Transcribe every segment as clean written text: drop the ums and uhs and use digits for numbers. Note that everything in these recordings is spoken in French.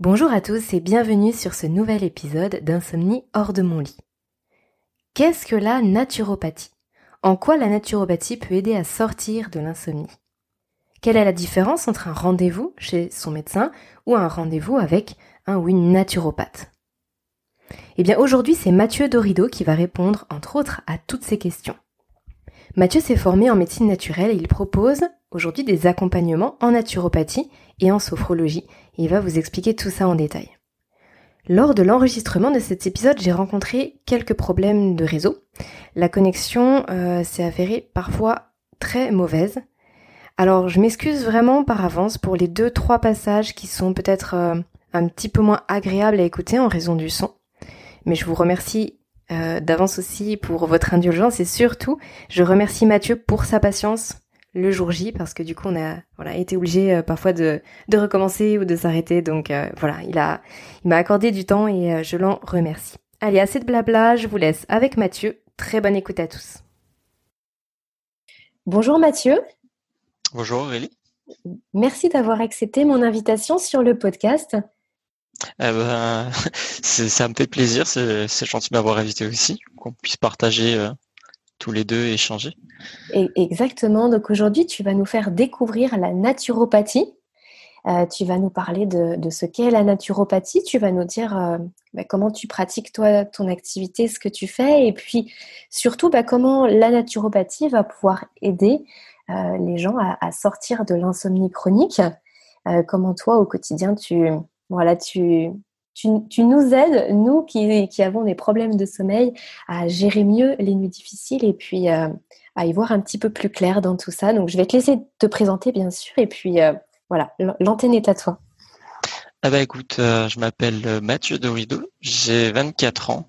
Bonjour à tous et bienvenue sur ce nouvel épisode d'Insomnie hors de mon lit. Qu'est-ce que la naturopathie ? En quoi la naturopathie peut aider à sortir de l'insomnie ? Quelle est la différence entre un rendez-vous chez son médecin ou un rendez-vous avec un ou une naturopathe ? Eh bien aujourd'hui, c'est Mathieu Dorideau qui va répondre, entre autres, à toutes ces questions. Mathieu s'est formé en médecine naturelle et il propose aujourd'hui des accompagnements en naturopathie et en sophrologie. Et il va vous expliquer tout ça en détail. Lors de l'enregistrement de cet épisode, j'ai rencontré quelques problèmes de réseau. La connexion s'est avérée parfois très mauvaise. Alors je m'excuse vraiment par avance pour les 2-3 passages qui sont peut-être un petit peu moins agréables à écouter en raison du son. Mais je vous remercie d'avance aussi pour votre indulgence et surtout, je remercie Mathieu pour sa patience le jour J, parce que du coup on a été obligé parfois de recommencer ou de s'arrêter, donc il m'a accordé du temps et je l'en remercie. Allez, assez de blabla, je vous laisse avec Mathieu, très bonne écoute à tous. Bonjour Mathieu. Bonjour Aurélie. Merci d'avoir accepté mon invitation sur le podcast. Ça me fait plaisir, c'est gentil de m'avoir invité aussi, qu'on puisse partager tous les deux et échanger. Exactement, donc aujourd'hui tu vas nous faire découvrir la naturopathie, tu vas nous parler de ce qu'est la naturopathie, tu vas nous dire comment tu pratiques toi ton activité, ce que tu fais et puis surtout comment la naturopathie va pouvoir aider les gens à sortir de l'insomnie chronique, comment toi au quotidien tu nous aides, nous qui avons des problèmes de sommeil, à gérer mieux les nuits difficiles et puis à y voir un petit peu plus clair dans tout ça. Donc, je vais te laisser te présenter, bien sûr. Et puis, l'antenne est à toi. Ah bah écoute, je m'appelle Mathieu Dorideau, j'ai 24 ans.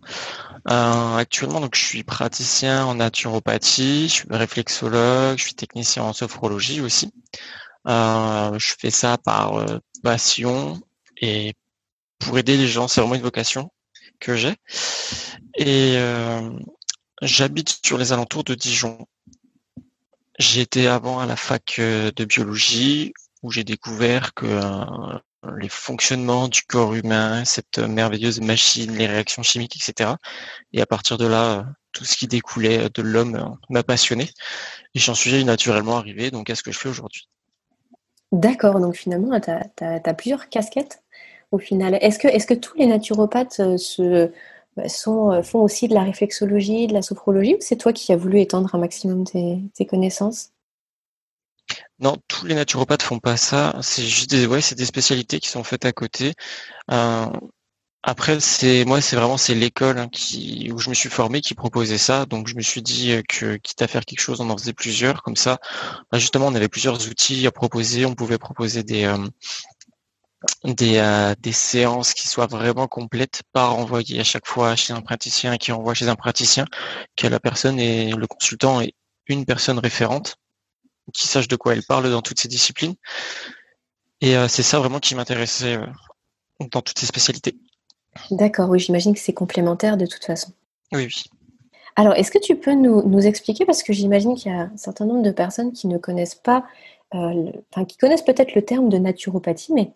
Actuellement, donc, je suis praticien en naturopathie, je suis réflexologue, je suis technicien en sophrologie aussi. Je fais ça par passion et pour aider les gens, c'est vraiment une vocation que j'ai. Et j'habite sur les alentours de Dijon. J'étais avant à la fac de biologie où j'ai découvert que les fonctionnements du corps humain, cette merveilleuse machine, les réactions chimiques, etc. Et à partir de là, tout ce qui découlait de l'homme m'a passionné. Et j'en suis naturellement arrivé donc à ce que je fais aujourd'hui. D'accord, donc finalement, tu as plusieurs casquettes au final. Est-ce que tous les naturopathes font aussi de la réflexologie, de la sophrologie, ou c'est toi qui as voulu étendre un maximum tes connaissances ? Non, tous les naturopathes font pas ça. C'est juste des spécialités qui sont faites à côté. Après, c'est l'école où je me suis formé qui proposait ça. Donc, je me suis dit que quitte à faire quelque chose, on en faisait plusieurs. Comme ça, justement, on avait plusieurs outils à proposer. On pouvait proposer des séances qui soient vraiment complètes, pas renvoyées à chaque fois chez un praticien et qui renvoie chez un praticien, que la personne et le consultant est une personne référente qui sache de quoi elle parle dans toutes ses disciplines. Et c'est ça vraiment qui m'intéressait dans toutes ces spécialités. D'accord, oui, j'imagine que c'est complémentaire de toute façon. Oui. Alors, est-ce que tu peux nous expliquer, parce que j'imagine qu'il y a un certain nombre de personnes qui ne connaissent pas, qui connaissent peut-être le terme de naturopathie, mais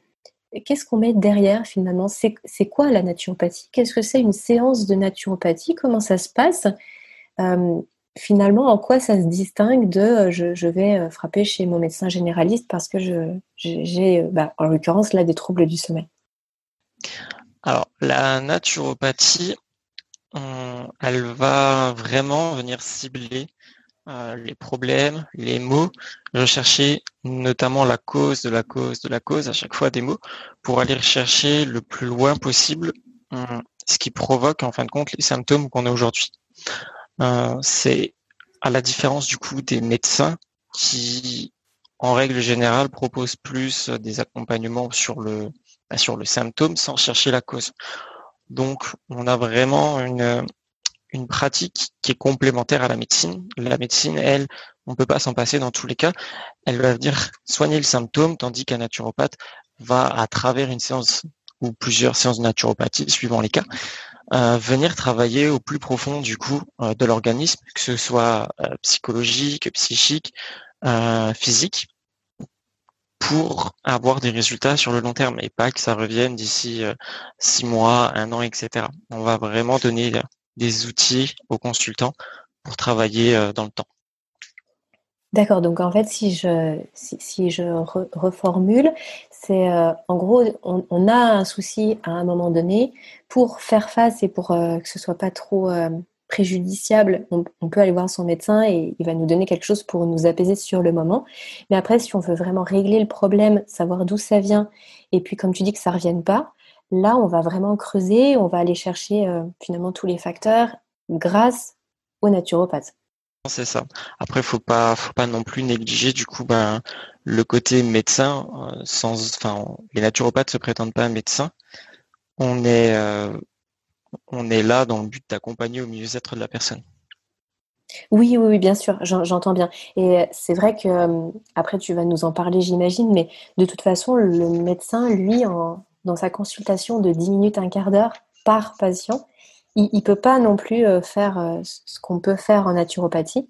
qu'est-ce qu'on met derrière finalement ? C'est quoi la naturopathie ? Qu'est-ce que c'est une séance de naturopathie ? Comment ça se passe ? Finalement, en quoi ça se distingue de je vais frapper chez mon médecin généraliste parce que j'ai en l'occurrence là des troubles du sommeil ? Alors, la naturopathie, elle va vraiment venir cibler les problèmes, les maux, rechercher notamment la cause de la cause de la cause, à chaque fois des maux, pour aller rechercher le plus loin possible ce qui provoque en fin de compte les symptômes qu'on a aujourd'hui. C'est à la différence du coup des médecins qui, en règle générale, proposent plus des accompagnements sur le symptôme sans chercher la cause. Donc, on a vraiment une pratique qui est complémentaire à la médecine. La médecine, elle, on ne peut pas s'en passer dans tous les cas. Elle va venir soigner le symptôme, tandis qu'un naturopathe va, à travers une séance ou plusieurs séances de naturopathie, suivant les cas, venir travailler au plus profond du coup de l'organisme, que ce soit psychologique, psychique, physique, pour avoir des résultats sur le long terme et pas que ça revienne d'ici 6 mois, 1 an, etc. On va vraiment donner des outils aux consultants pour travailler dans le temps. D'accord, donc en fait, si je reformule, c'est en gros, on a un souci à un moment donné. Pour faire face et pour que ce soit pas trop préjudiciable, on peut aller voir son médecin et il va nous donner quelque chose pour nous apaiser sur le moment. Mais après, si on veut vraiment régler le problème, savoir d'où ça vient, et puis comme tu dis que ça revienne pas, là, on va vraiment creuser, on va aller chercher finalement tous les facteurs grâce au naturopathe. C'est ça. Après, faut pas non plus négliger du coup le côté médecin. Les naturopathes se prétendent pas médecins. On est là dans le but d'accompagner au mieux-être de la personne. Oui, bien sûr, j'entends bien. Et c'est vrai que après tu vas nous en parler, j'imagine, mais de toute façon, le médecin, lui, dans sa consultation de 10 minutes, un quart d'heure par patient, il peut pas non plus faire ce qu'on peut faire en naturopathie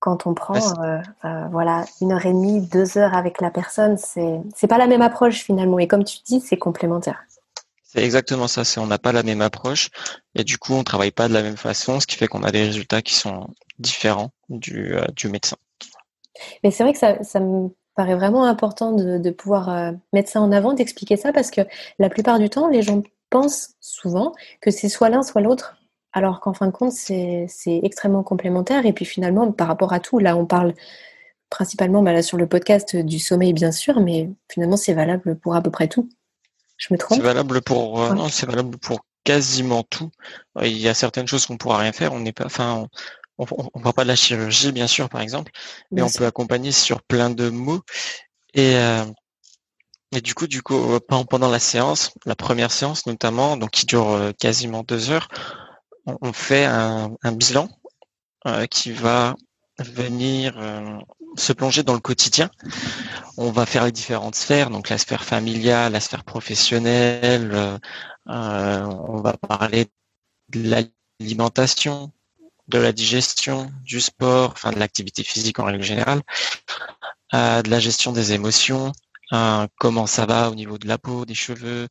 quand on prend 1h30, 2 heures avec la personne. C'est pas la même approche finalement. Et comme tu dis, c'est complémentaire. C'est exactement ça. On n'a pas la même approche et du coup, on travaille pas de la même façon, ce qui fait qu'on a des résultats qui sont différents du médecin. Mais c'est vrai que ça me paraît vraiment important de pouvoir mettre ça en avant, d'expliquer ça, parce que la plupart du temps, les gens pense souvent que c'est soit l'un soit l'autre, alors qu'en fin de compte c'est extrêmement complémentaire. Et puis finalement, par rapport à tout, là on parle principalement sur le podcast du sommeil bien sûr, mais finalement c'est valable pour à peu près tout. Je me trompe ? C'est valable pour ouais. Non, c'est valable pour quasiment tout. Il y a certaines choses qu'on ne pourra rien faire, on ne parle pas de la chirurgie bien sûr par exemple, mais on peut accompagner sur plein de mots. Et du coup, pendant la séance, la première séance notamment, donc qui dure quasiment 2 heures, on fait un bilan qui va venir se plonger dans le quotidien. On va faire les différentes sphères, donc la sphère familiale, la sphère professionnelle, on va parler de l'alimentation, de la digestion, du sport, de l'activité physique en règle générale, de la gestion des émotions, comment ça va au niveau de la peau, des cheveux,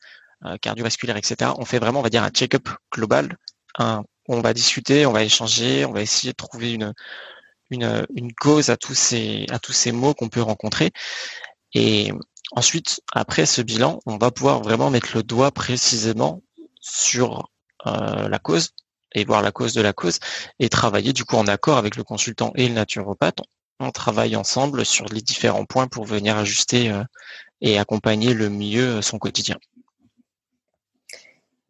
cardiovasculaire, etc. On fait vraiment, on va dire, un check-up global. On va discuter, on va échanger, on va essayer de trouver une cause à tous ces maux qu'on peut rencontrer. Et ensuite, après ce bilan, on va pouvoir vraiment mettre le doigt précisément sur la cause et voir la cause de la cause et travailler du coup en accord avec le consultant et le naturopathe. On travaille ensemble sur les différents points pour venir ajuster et accompagner le mieux son quotidien.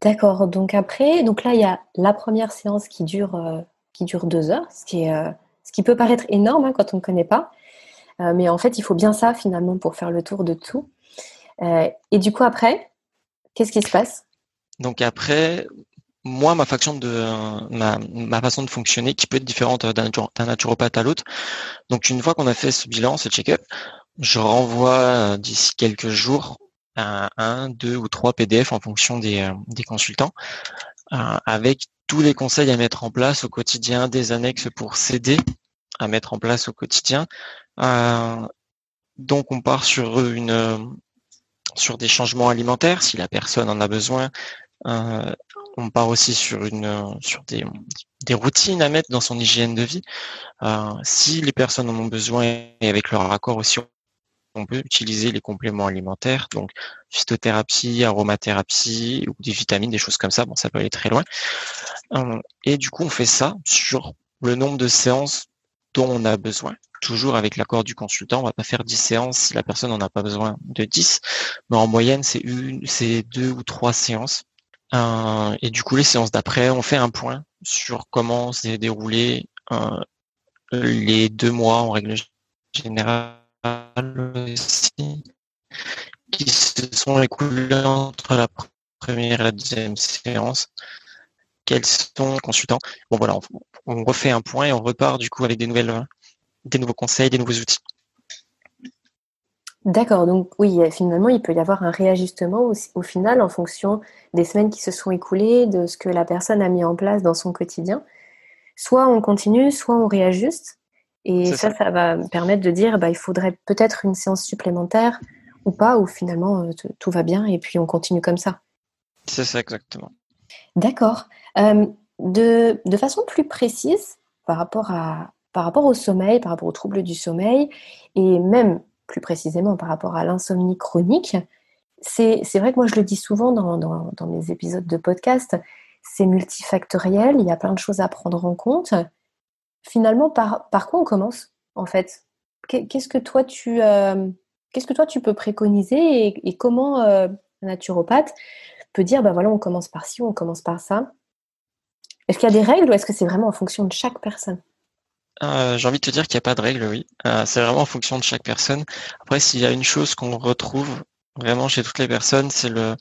D'accord. Donc après, il y a la première séance qui dure 2 heures, ce qui peut paraître énorme quand on ne connaît pas. Mais en fait, il faut bien ça finalement pour faire le tour de tout. Et du coup, après, qu'est-ce qui se passe ? Donc après... Moi, ma façon de fonctionner qui peut être différente d'un naturopathe à l'autre. Donc, une fois qu'on a fait ce bilan, ce check-up, je renvoie d'ici quelques jours à 1, 2 ou 3 PDF en fonction des consultants, avec tous les conseils à mettre en place au quotidien, des annexes pour s'aider à mettre en place au quotidien. Donc, on part sur des changements alimentaires si la personne en a besoin. On part aussi sur des routines à mettre dans son hygiène de vie. Si les personnes en ont besoin et avec leur accord aussi, on peut utiliser les compléments alimentaires, donc phytothérapie, aromathérapie ou des vitamines, des choses comme ça. Bon, ça peut aller très loin. Et du coup, on fait ça sur le nombre de séances dont on a besoin, toujours avec l'accord du consultant. On va pas faire 10 séances si la personne n'en a pas besoin de 10, mais en moyenne, c'est 2 ou 3 séances. Et du coup, les séances d'après, on fait un point sur comment s'est déroulé les 2 mois en règle générale aussi, qui se sont écoulés entre la première et la deuxième séance. Quels sont les consultants ? Bon voilà, on refait un point et on repart du coup avec des nouveaux conseils, des nouveaux outils. D'accord, donc oui, finalement, il peut y avoir un réajustement au final en fonction des semaines qui se sont écoulées, de ce que la personne a mis en place dans son quotidien. Soit on continue, soit on réajuste. Et ça va me permettre de dire, il faudrait peut-être une séance supplémentaire ou pas, ou finalement tout va bien et puis on continue comme ça. C'est ça, exactement. D'accord. De façon plus précise, par rapport au sommeil, par rapport aux troubles du sommeil, et même plus précisément par rapport à l'insomnie chronique, c'est vrai que moi je le dis souvent dans mes épisodes de podcast, c'est multifactoriel, il y a plein de choses à prendre en compte. Finalement, par quoi on commence en fait ? Qu'est-ce que toi tu peux préconiser et comment un naturopathe peut dire on commence par ci, on commence par ça ? Est-ce qu'il y a des règles ou est-ce que c'est vraiment en fonction de chaque personne ? J'ai envie de te dire qu'il n'y a pas de règle, oui. C'est vraiment en fonction de chaque personne. Après, s'il y a une chose qu'on retrouve vraiment chez toutes les personnes, c'est le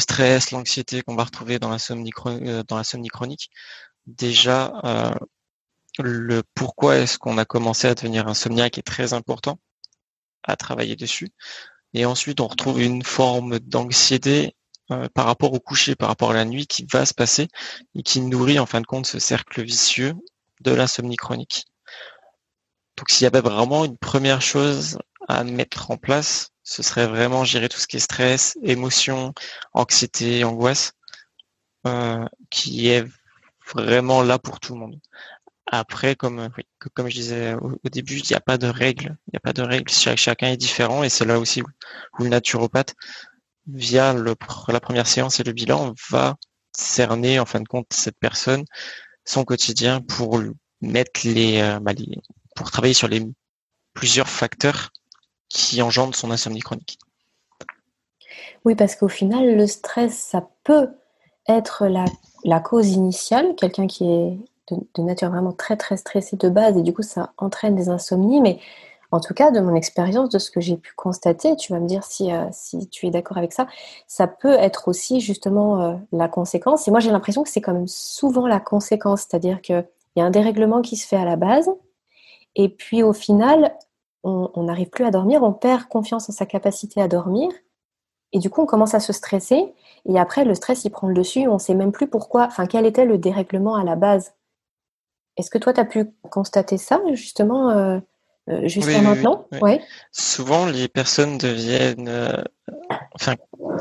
stress, l'anxiété qu'on va retrouver dans l'insomnie chronique. Déjà, le pourquoi est-ce qu'on a commencé à devenir insomniaque est très important à travailler dessus. Et ensuite, on retrouve une forme d'anxiété par rapport au coucher, par rapport à la nuit qui va se passer et qui nourrit en fin de compte ce cercle vicieux de l'insomnie chronique. Donc s'il y avait vraiment une première chose à mettre en place, ce serait vraiment gérer tout ce qui est stress, émotion, anxiété, angoisse, qui est vraiment là pour tout le monde. Après, comme je disais au début, il n'y a pas de règles. Il n'y a pas de règles. Chacun est différent et c'est là aussi où le naturopathe, via la première séance et le bilan, va cerner en fin de compte cette personne, son quotidien, pour mettre pour travailler sur les plusieurs facteurs qui engendrent son insomnie chronique. Oui, parce qu'au final, le stress, ça peut être la cause initiale. Quelqu'un qui est de nature vraiment très très stressé de base et du coup ça entraîne des insomnies. Mais en tout cas, de mon expérience, de ce que j'ai pu constater, tu vas me dire si tu es d'accord avec ça, ça peut être aussi justement la conséquence. Et moi, j'ai l'impression que c'est quand même souvent la conséquence, c'est-à-dire qu'il y a un dérèglement qui se fait à la base, et puis au final, on n'arrive plus à dormir, on perd confiance en sa capacité à dormir, et du coup, on commence à se stresser, et après, le stress, il prend le dessus, on ne sait même plus pourquoi, quel était le dérèglement à la base. Est-ce que toi, tu as pu constater ça, justement jusqu'à maintenant? Oui. Ouais. Souvent, les personnes deviennent,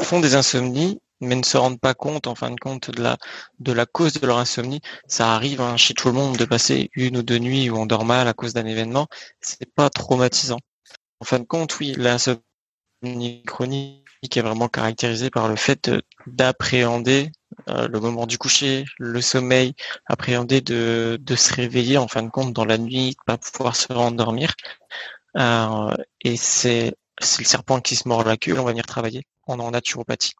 font des insomnies, mais ne se rendent pas compte, en fin de compte, de la cause de leur insomnie. Ça arrive chez tout le monde de passer une ou deux nuits où on dort mal à cause d'un événement. C'est pas traumatisant. En fin de compte, oui, l'insomnie chronique est vraiment caractérisée par le fait d'appréhender le moment du coucher, le sommeil, appréhender de se réveiller en fin de compte dans la nuit, de pas pouvoir se rendormir. Et c'est le serpent qui se mord la queue. On va venir travailler en naturopathie.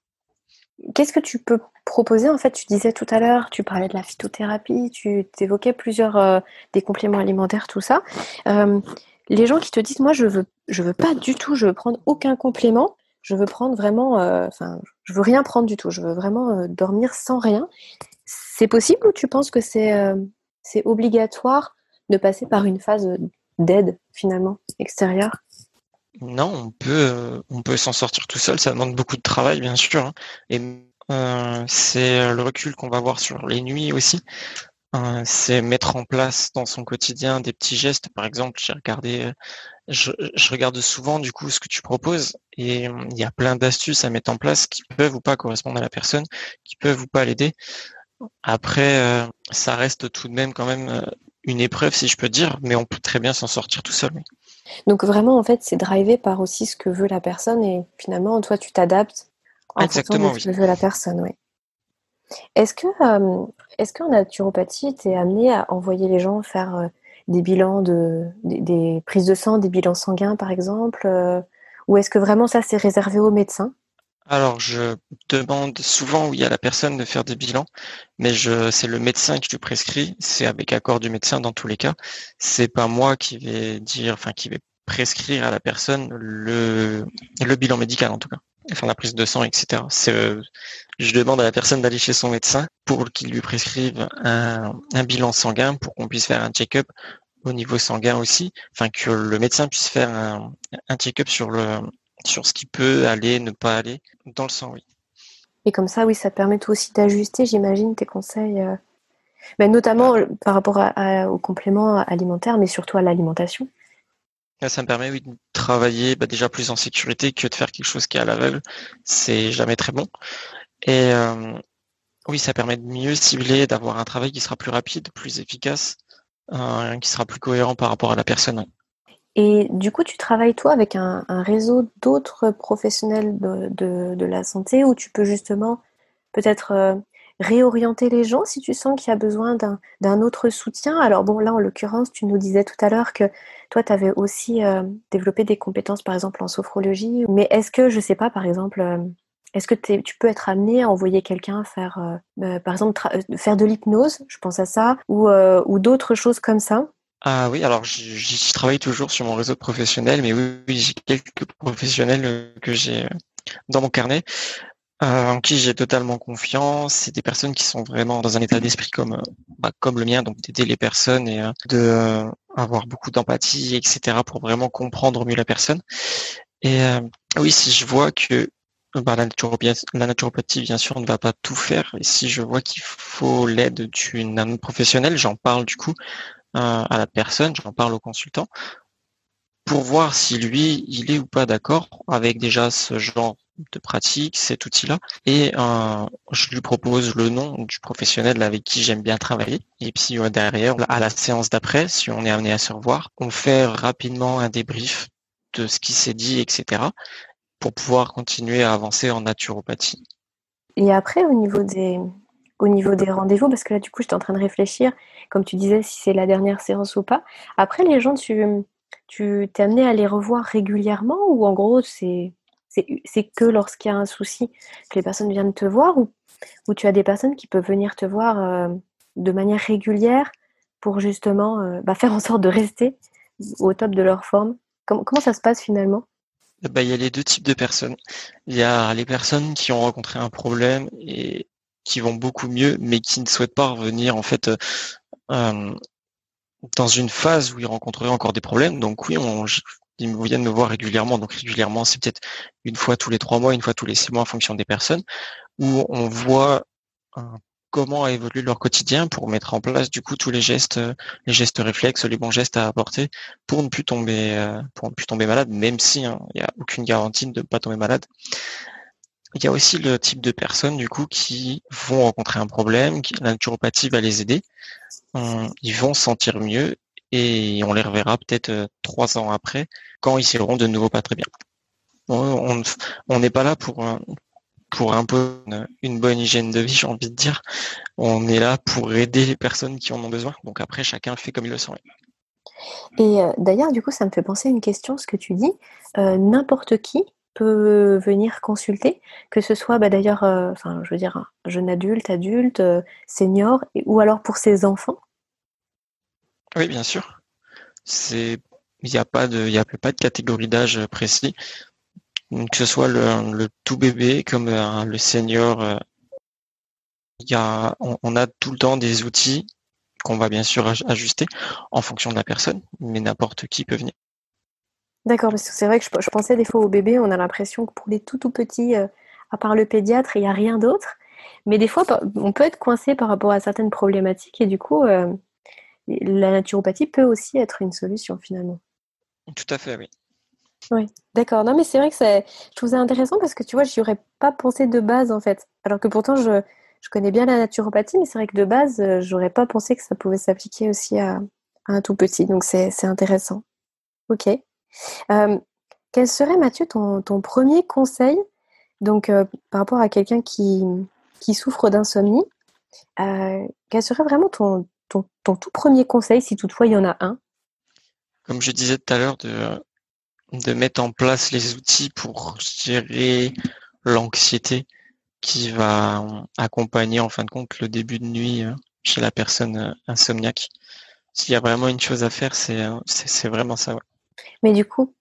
Qu'est-ce que tu peux proposer ? En fait, tu disais tout à l'heure, tu parlais de la phytothérapie, tu évoquais plusieurs des compléments alimentaires, tout ça. Les gens qui te disent, moi, je veux pas du tout, je veux prendre aucun complément. Je veux prendre vraiment, je veux rien prendre du tout. Je veux vraiment dormir sans rien. C'est possible ou tu penses que c'est obligatoire de passer par une phase d'aide finalement extérieure ? Non, on peut s'en sortir tout seul. Ça demande beaucoup de travail, bien sûr. Hein. Et c'est le recul qu'on va avoir sur les nuits aussi. C'est mettre en place dans son quotidien des petits gestes. Par exemple, je regarde souvent du coup ce que tu proposes et il y a plein d'astuces à mettre en place qui peuvent ou pas correspondre à la personne, qui peuvent ou pas l'aider. Après, ça reste tout de même quand même une épreuve, si je peux dire, mais on peut très bien s'en sortir tout seul. Oui. Donc vraiment, en fait, c'est drivé par aussi ce que veut la personne et finalement, toi, tu t'adaptes en fonction de ce que veut la personne. Oui. Est-ce qu'en naturopathie, tu es amené à envoyer les gens faire des bilans, des prises de sang, des bilans sanguins par exemple, ou est-ce que vraiment ça c'est réservé aux médecins ? Alors je demande souvent à la personne de faire des bilans, mais c'est le médecin qui lui prescrit, c'est avec accord du médecin dans tous les cas, c'est pas moi qui vais dire, qui vais prescrire à la personne le bilan médical en tout cas, la prise de sang, etc. Je demande à la personne d'aller chez son médecin pour qu'il lui prescrive un bilan sanguin pour qu'on puisse faire un check-up au niveau sanguin aussi, que le médecin puisse faire un check-up sur ce qui peut aller, ne pas aller dans le sang, oui. Et comme ça, oui, ça te permet aussi d'ajuster, j'imagine, tes conseils. Mais notamment par rapport aux compléments alimentaires, mais surtout à l'alimentation. Là, ça me permet de travailler déjà plus en sécurité que de faire quelque chose qui est à l'aveugle. C'est jamais très bon. Et ça permet de mieux cibler, d'avoir un travail qui sera plus rapide, plus efficace, qui sera plus cohérent par rapport à la personne. Et du coup, tu travailles, toi, avec un réseau d'autres professionnels de la santé où tu peux justement peut-être réorienter les gens si tu sens qu'il y a besoin d'un autre soutien. Alors bon, là, en l'occurrence, tu nous disais tout à l'heure que toi, tu avais aussi développé des compétences, par exemple, en sophrologie. Mais est-ce que, je ne sais pas, par exemple, est-ce que tu peux être amené à envoyer quelqu'un faire, par exemple, faire de l'hypnose, je pense à ça, ou d'autres choses comme ça? Ah oui, alors j'y travaille toujours sur mon réseau professionnel, mais oui, j'ai quelques professionnels que j'ai dans mon carnet, en qui j'ai totalement confiance. C'est des personnes qui sont vraiment dans un état d'esprit comme le mien, donc d'aider les personnes et de avoir beaucoup d'empathie, etc., pour vraiment comprendre mieux la personne. Et si je vois que la naturopathie, bien sûr, ne va pas tout faire, et si je vois qu'il faut l'aide d'un autre professionnel, j'en parle du coup à la personne, j'en parle au consultant pour voir si lui il est ou pas d'accord avec déjà ce genre de pratique, cet outil-là, et je lui propose le nom du professionnel avec qui j'aime bien travailler, et puis derrière, à la séance d'après, si on est amené à se revoir, on fait rapidement un débrief de ce qui s'est dit, etc., pour pouvoir continuer à avancer en naturopathie. Et après, au niveau des rendez-vous, parce que là, du coup, j'étais en train de réfléchir, comme tu disais, si c'est la dernière séance ou pas. Après, les gens, tu t'es amené à les revoir régulièrement, ou en gros, c'est que lorsqu'il y a un souci que les personnes viennent te voir, ou tu as des personnes qui peuvent venir te voir de manière régulière pour justement faire en sorte de rester au top de leur forme. Comment ça se passe finalement ? Il y a les deux types de personnes. Il y a les personnes qui ont rencontré un problème et qui vont beaucoup mieux, mais qui ne souhaitent pas revenir en fait dans une phase où ils rencontreraient encore des problèmes. Donc oui, ils viennent me voir régulièrement. Donc régulièrement, c'est peut-être une fois tous les 3 mois, une fois tous les 6 mois en fonction des personnes, où on voit comment évolue leur quotidien pour mettre en place du coup tous les gestes réflexes, les bons gestes à apporter pour ne plus tomber malade, même si il n'y a aucune garantie de ne pas tomber malade. Il y a aussi le type de personnes du coup qui vont rencontrer un problème, la naturopathie va les aider, ils vont sentir mieux et on les reverra peut-être 3 ans après quand ils seront de nouveau pas très bien. On n'est pas là pour imposer une bonne hygiène de vie, j'ai envie de dire. On est là pour aider les personnes qui en ont besoin. Donc après, chacun fait comme il le sent. Et d'ailleurs, du coup, ça me fait penser à une question, ce que tu dis. N'importe qui peut venir consulter, que ce soit d'ailleurs, jeune adulte, senior, ou alors pour ses enfants. Oui, bien sûr. Il n'y a pas de catégorie d'âge précis, que ce soit le tout bébé comme le senior. On a tout le temps des outils qu'on va bien sûr ajuster en fonction de la personne, mais n'importe qui peut venir. D'accord, parce que c'est vrai que je pensais des fois aux bébés, on a l'impression que pour les tout petits, à part le pédiatre, il n'y a rien d'autre. Mais des fois, on peut être coincé par rapport à certaines problématiques et du coup, la naturopathie peut aussi être une solution finalement. Tout à fait, oui. Oui, d'accord. Non, mais c'est vrai que je trouve ça intéressant parce que tu vois, j'y aurais pas pensé de base en fait. Alors que pourtant, je connais bien la naturopathie, mais c'est vrai que de base, j'aurais pas pensé que ça pouvait s'appliquer aussi à un tout petit. Donc c'est intéressant. Ok. Quel serait, Mathieu, ton premier conseil donc, par rapport à quelqu'un qui souffre d'insomnie, quel serait vraiment ton tout premier conseil, si toutefois il y en a un? Comme je disais tout à l'heure, de mettre en place les outils pour gérer l'anxiété qui va accompagner en fin de compte le début de nuit chez la personne insomniaque. S'il y a vraiment une chose à faire, c'est vraiment ça, ouais. Mais du coup,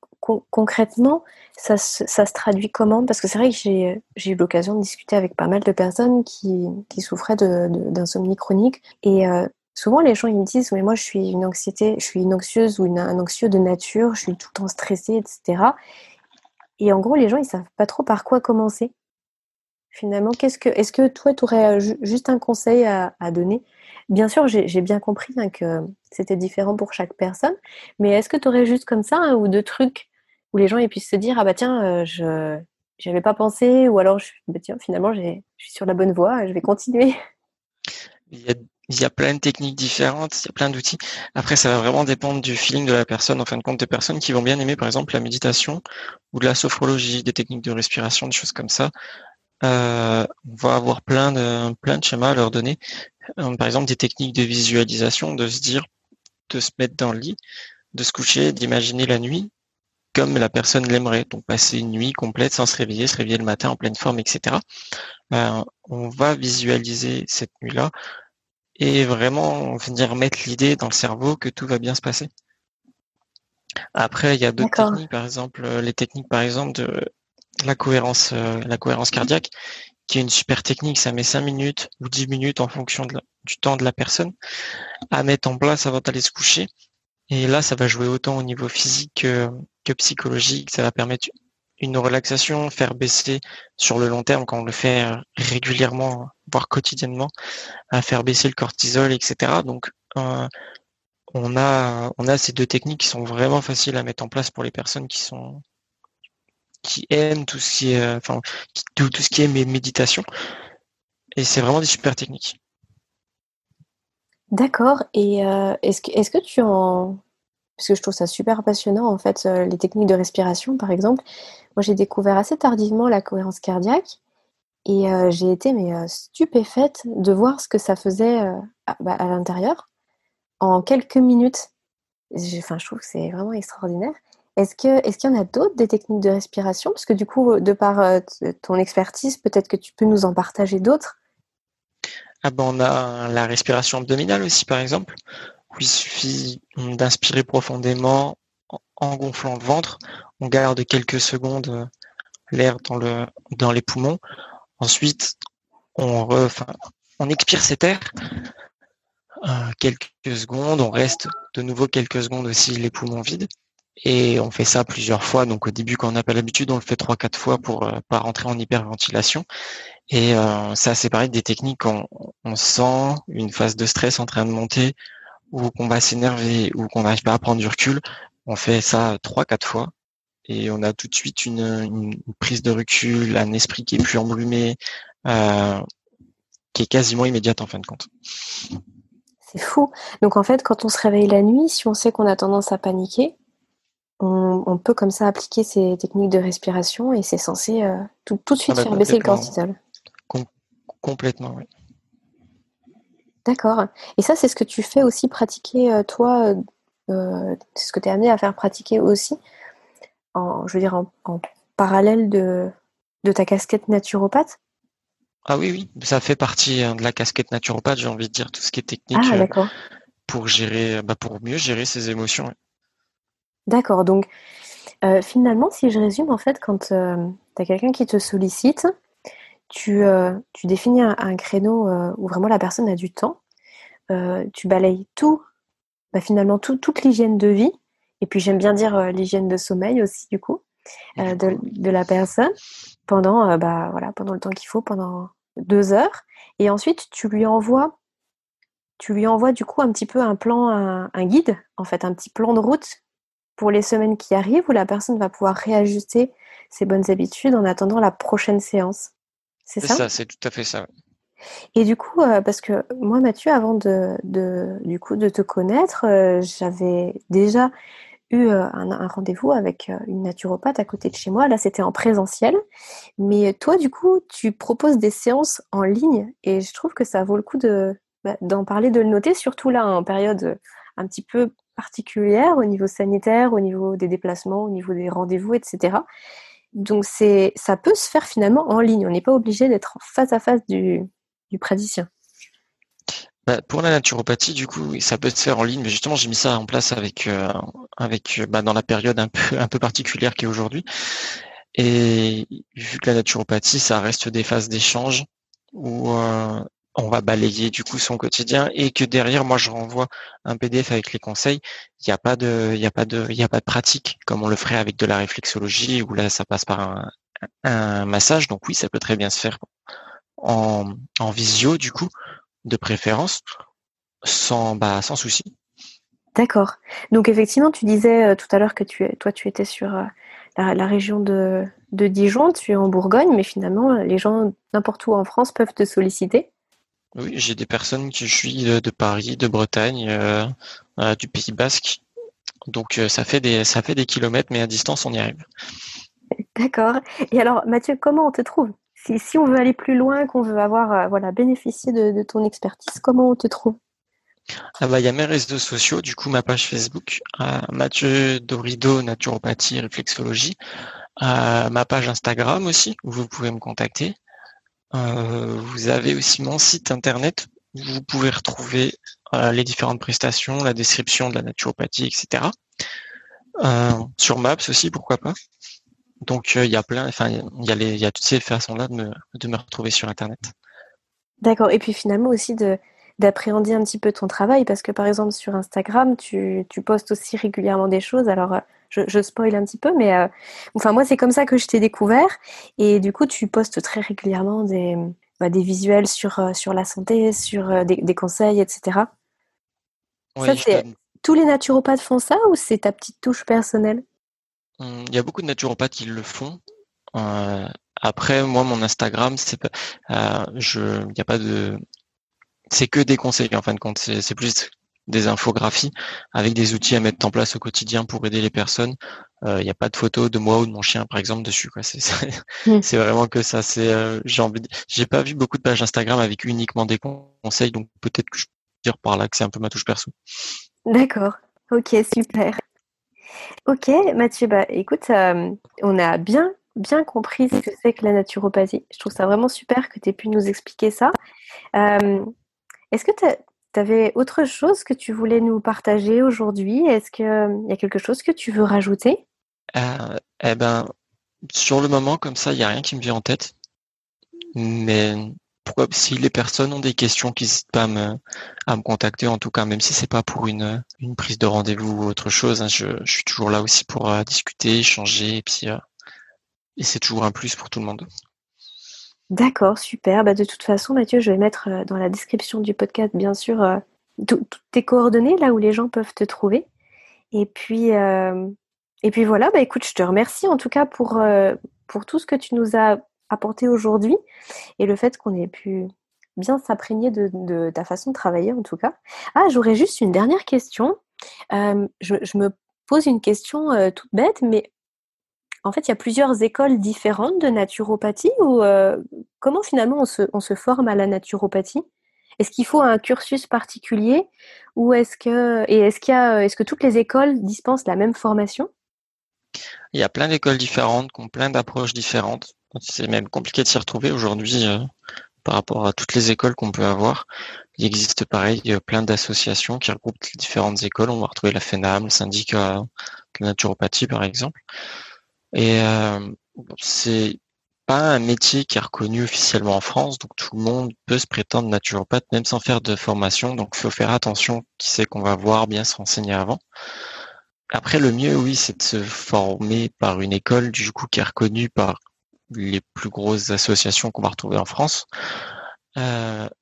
concrètement, ça se traduit comment ? Parce que c'est vrai que j'ai eu l'occasion de discuter avec pas mal de personnes qui souffraient d'insomnie chronique. Et souvent, les gens ils me disent « Mais moi, je suis une anxieuse ou un anxieux de nature, je suis tout le temps stressée, etc. » Et en gros, les gens, ils ne savent pas trop par quoi commencer. finalement. Est-ce que toi, tu aurais juste un conseil à donner? Bien sûr, j'ai bien compris hein, que c'était différent pour chaque personne, mais est-ce que tu aurais juste comme ça hein, ou deux trucs où les gens ils puissent se dire « Ah bah tiens, je n'avais pas pensé » ou alors « Bah tiens, finalement, je suis sur la bonne voie, je vais continuer. » Il y a plein de techniques différentes, il y a plein d'outils. Après, ça va vraiment dépendre du feeling de la personne. En fin de compte, des personnes qui vont bien aimer, par exemple, la méditation ou de la sophrologie, des techniques de respiration, des choses comme ça. On va avoir plein de schémas à leur donner. Par exemple, des techniques de visualisation, de se dire, de se mettre dans le lit, de se coucher, d'imaginer la nuit comme la personne l'aimerait. Donc, passer une nuit complète sans se réveiller le matin en pleine forme, etc. On va visualiser cette nuit-là. Et vraiment venir mettre l'idée dans le cerveau que tout va bien se passer. Après, il y a d'autres techniques, par exemple, de la cohérence cardiaque, qui est une super technique, ça met 5 minutes ou 10 minutes en fonction du temps de la personne, à mettre en place avant d'aller se coucher. Et là, ça va jouer autant au niveau physique que psychologique, ça va permettre une relaxation, faire baisser sur le long terme, quand on le fait régulièrement, voire quotidiennement, à faire baisser le cortisol, etc. Donc, on a ces deux techniques qui sont vraiment faciles à mettre en place pour les personnes qui aiment tout ce qui est, tout ce qui est méditation. Et c'est vraiment des super techniques. D'accord. Et est-ce que tu en... Parce que je trouve ça super passionnant, en fait, les techniques de respiration, par exemple. Moi, j'ai découvert assez tardivement la cohérence cardiaque et j'ai été stupéfaite de voir ce que ça faisait à l'intérieur en quelques minutes. Je trouve que c'est vraiment extraordinaire. Est-ce qu'il y en a d'autres, des techniques de respiration? Parce que du coup, de par ton expertise, peut-être que tu peux nous en partager d'autres. Ah ben, on a la respiration abdominale aussi, par exemple. Il suffit d'inspirer profondément en gonflant le ventre. On garde quelques secondes l'air dans les poumons. Ensuite, on expire cet air quelques secondes. On reste de nouveau quelques secondes aussi les poumons vides. Et on fait ça plusieurs fois. Donc au début, quand on n'a pas l'habitude, on le fait 3-4 fois pour pas rentrer en hyperventilation. Et ça, c'est pareil des techniques. On sent une phase de stress en train de monter, ou qu'on va s'énerver, ou qu'on n'arrive pas à prendre du recul, on fait ça 3-4 fois, et on a tout de suite une prise de recul, un esprit qui est plus embrumé, qui est quasiment immédiate en fin de compte. C'est fou. Donc en fait, quand on se réveille la nuit, si on sait qu'on a tendance à paniquer, on peut comme ça appliquer ces techniques de respiration, et c'est censé tout de suite faire baisser le cortisol. Complètement, oui. D'accord. Et ça, c'est ce que tu fais aussi pratiquer, toi, c'est ce que tu es amené à faire pratiquer aussi, en parallèle de ta casquette naturopathe? Ah oui, ça fait partie de la casquette naturopathe, j'ai envie de dire, tout ce qui est technique pour mieux gérer ses émotions. Ouais. D'accord. Donc, finalement, si je résume, en fait, quand tu as quelqu'un qui te sollicite, tu définis un créneau où vraiment la personne a du temps, tu balayes toute l'hygiène de vie, et puis j'aime bien dire l'hygiène de sommeil aussi du coup, de la personne, pendant le temps qu'il faut, pendant 2 heures, et ensuite tu lui envoies du coup un petit peu un plan, un guide, en fait un petit plan de route pour les semaines qui arrivent, où la personne va pouvoir réajuster ses bonnes habitudes en attendant la prochaine séance. C'est ça, c'est tout à fait ça. Ouais. Et du coup, parce que moi, Mathieu, avant de te connaître, j'avais déjà eu un rendez-vous avec une naturopathe à côté de chez moi. Là, c'était en présentiel. Mais toi, du coup, tu proposes des séances en ligne et je trouve que ça vaut le coup d'en parler, de le noter, surtout là, en période un petit peu particulière au niveau sanitaire, au niveau des déplacements, au niveau des rendez-vous, etc. Donc, ça peut se faire finalement en ligne. On n'est pas obligé d'être face à face du praticien. Pour la naturopathie, du coup, ça peut se faire en ligne. Mais justement, j'ai mis ça en place avec dans la période un peu particulière qui est aujourd'hui. Et vu que la naturopathie, ça reste des phases d'échange où on va balayer du coup son quotidien et que derrière, moi, je renvoie un PDF avec les conseils. Il n'y a pas de pratique comme on le ferait avec de la réflexologie où là, ça passe par un massage. Donc oui, ça peut très bien se faire en visio, du coup, de préférence, sans souci. D'accord. Donc, effectivement, tu disais tout à l'heure que toi, tu étais sur la région de Dijon, tu es en Bourgogne, mais finalement, les gens n'importe où en France peuvent te solliciter. Oui, j'ai des personnes qui suivent de Paris, de Bretagne, du Pays Basque. Donc, ça fait des kilomètres, mais à distance, on y arrive. D'accord. Et alors, Mathieu, comment on te trouve ? Si on veut aller plus loin, qu'on veut avoir bénéficier de ton expertise, comment on te trouve ? Il y a mes réseaux sociaux, du coup, ma page Facebook, Mathieu Dorideau, naturopathie, réflexologie, ma page Instagram aussi, où vous pouvez me contacter. Vous avez aussi mon site internet où vous pouvez retrouver les différentes prestations, la description de la naturopathie, etc. Sur Maps aussi, pourquoi pas. Donc il y a toutes ces façons-là de me retrouver sur internet. D'accord. Et puis finalement aussi d'appréhender un petit peu ton travail, parce que par exemple sur Instagram, tu postes aussi régulièrement des choses. Alors je spoil un petit peu, mais moi c'est comme ça que je t'ai découvert, et du coup tu postes très régulièrement des visuels sur la santé, sur des conseils, etc. Oui, ça tous les naturopathes font ça, ou c'est ta petite touche personnelle? Il y a beaucoup de naturopathes qui le font. Après, moi, mon Instagram, c'est que des conseils en fin de compte. C'est plus des infographies avec des outils à mettre en place au quotidien pour aider les personnes. Il n'y a pas de photo de moi ou de mon chien, par exemple, dessus, quoi. C'est vraiment que ça. J'ai pas vu beaucoup de pages Instagram avec uniquement des conseils, donc peut-être que je peux dire par là que c'est un peu ma touche perso. D'accord. Ok, super. Ok, Mathieu, écoute, on a bien compris ce que c'est que la naturopathie. Je trouve ça vraiment super que tu aies pu nous expliquer ça. Est-ce que tu avais autre chose que tu voulais nous partager aujourd'hui ? Est-ce qu'il y a quelque chose que tu veux rajouter ? Sur le moment, comme ça, il n'y a rien qui me vient en tête. Mais pourquoi, si les personnes ont des questions, qu'ils n'hésitent pas à me contacter, en tout cas, même si c'est pas pour une prise de rendez-vous ou autre chose, hein, je suis toujours là aussi pour discuter, échanger, et puis et c'est toujours un plus pour tout le monde. D'accord, super. De toute façon, Mathieu, je vais mettre dans la description du podcast, bien sûr, toutes tes coordonnées, là où les gens peuvent te trouver. Et puis voilà, écoute, je te remercie en tout cas pour tout ce que tu nous as apporté aujourd'hui, et le fait qu'on ait pu bien s'imprégner de ta façon de travailler, en tout cas. J'aurais juste une dernière question. Je me pose une question toute bête, mais en fait, il y a plusieurs écoles différentes de naturopathie, ou comment finalement on se forme à la naturopathie ? Est-ce qu'il faut un cursus particulier, ou est-ce que toutes les écoles dispensent la même formation ? Il y a plein d'écoles différentes qui ont plein d'approches différentes. C'est même compliqué de s'y retrouver aujourd'hui par rapport à toutes les écoles qu'on peut avoir. Il existe pareil plein d'associations qui regroupent les différentes écoles. On va retrouver la FENAM, le syndicat de naturopathie par exemple. Et c'est pas un métier qui est reconnu officiellement en France, donc tout le monde peut se prétendre naturopathe même sans faire de formation. Donc il faut faire attention, qui sait qu'on va voir, bien se renseigner avant. Après, le mieux, oui, c'est de se former par une école du coup qui est reconnue par les plus grosses associations qu'on va retrouver en France.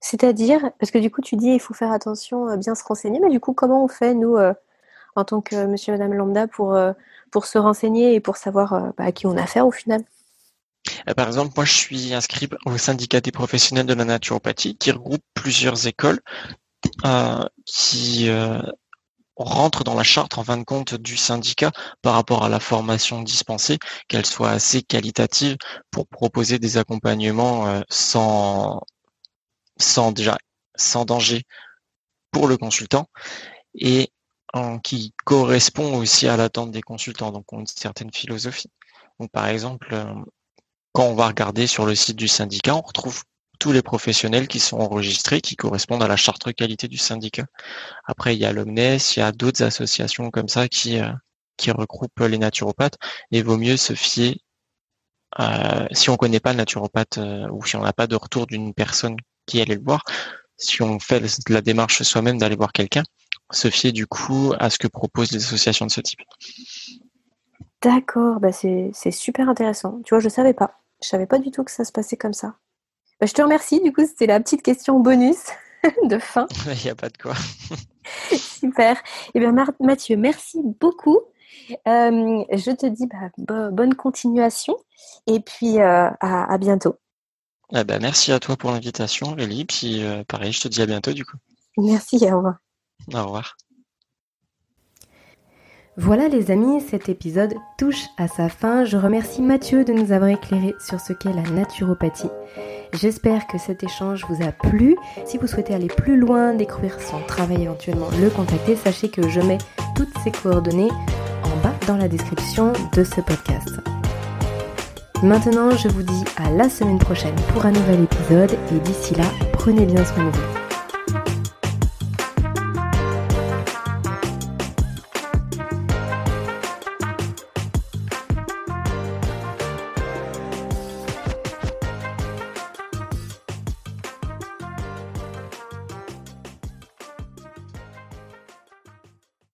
C'est-à-dire, parce que du coup tu dis il faut faire attention, bien se renseigner, mais du coup comment on fait nous en tant que monsieur et madame lambda pour se renseigner et pour savoir à qui on a affaire au final ? Par exemple, moi je suis inscrit au syndicat des professionnels de la naturopathie qui regroupe plusieurs écoles qui rentrent dans la charte en fin de compte du syndicat par rapport à la formation dispensée, qu'elle soit assez qualitative pour proposer des accompagnements sans danger pour le consultant, et qui correspond aussi à l'attente des consultants, donc ont une certaine philosophie. Donc, par exemple, quand on va regarder sur le site du syndicat, on retrouve tous les professionnels qui sont enregistrés, qui correspondent à la charte qualité du syndicat. Après, il y a l'OMNES, il y a d'autres associations comme ça qui regroupent les naturopathes, et vaut mieux se fier, si on ne connaît pas le naturopathe ou si on n'a pas de retour d'une personne qui allait le voir, si on fait la démarche soi-même d'aller voir quelqu'un, se fier du coup à ce que proposent les associations de ce type. D'accord, c'est super intéressant. Tu vois, je ne savais pas. Je ne savais pas du tout que ça se passait comme ça. Je te remercie. Du coup, c'était la petite question bonus de fin. Il n'y a pas de quoi. Super. Eh bien, Mathieu, merci beaucoup. Je te dis bonne continuation et puis à bientôt. Eh ben, merci à toi pour l'invitation, Aurélie. Puis pareil, je te dis à bientôt du coup. Merci, au revoir. Au revoir. Voilà les amis, cet épisode touche à sa fin. Je remercie Mathieu de nous avoir éclairé sur ce qu'est la naturopathie. J'espère que cet échange vous a plu. Si vous souhaitez aller plus loin, découvrir son travail, éventuellement le contacter, sachez que je mets toutes ses coordonnées en bas dans la description de ce podcast. Maintenant, je vous dis à la semaine prochaine pour un nouvel épisode et d'ici là, prenez bien soin de vous.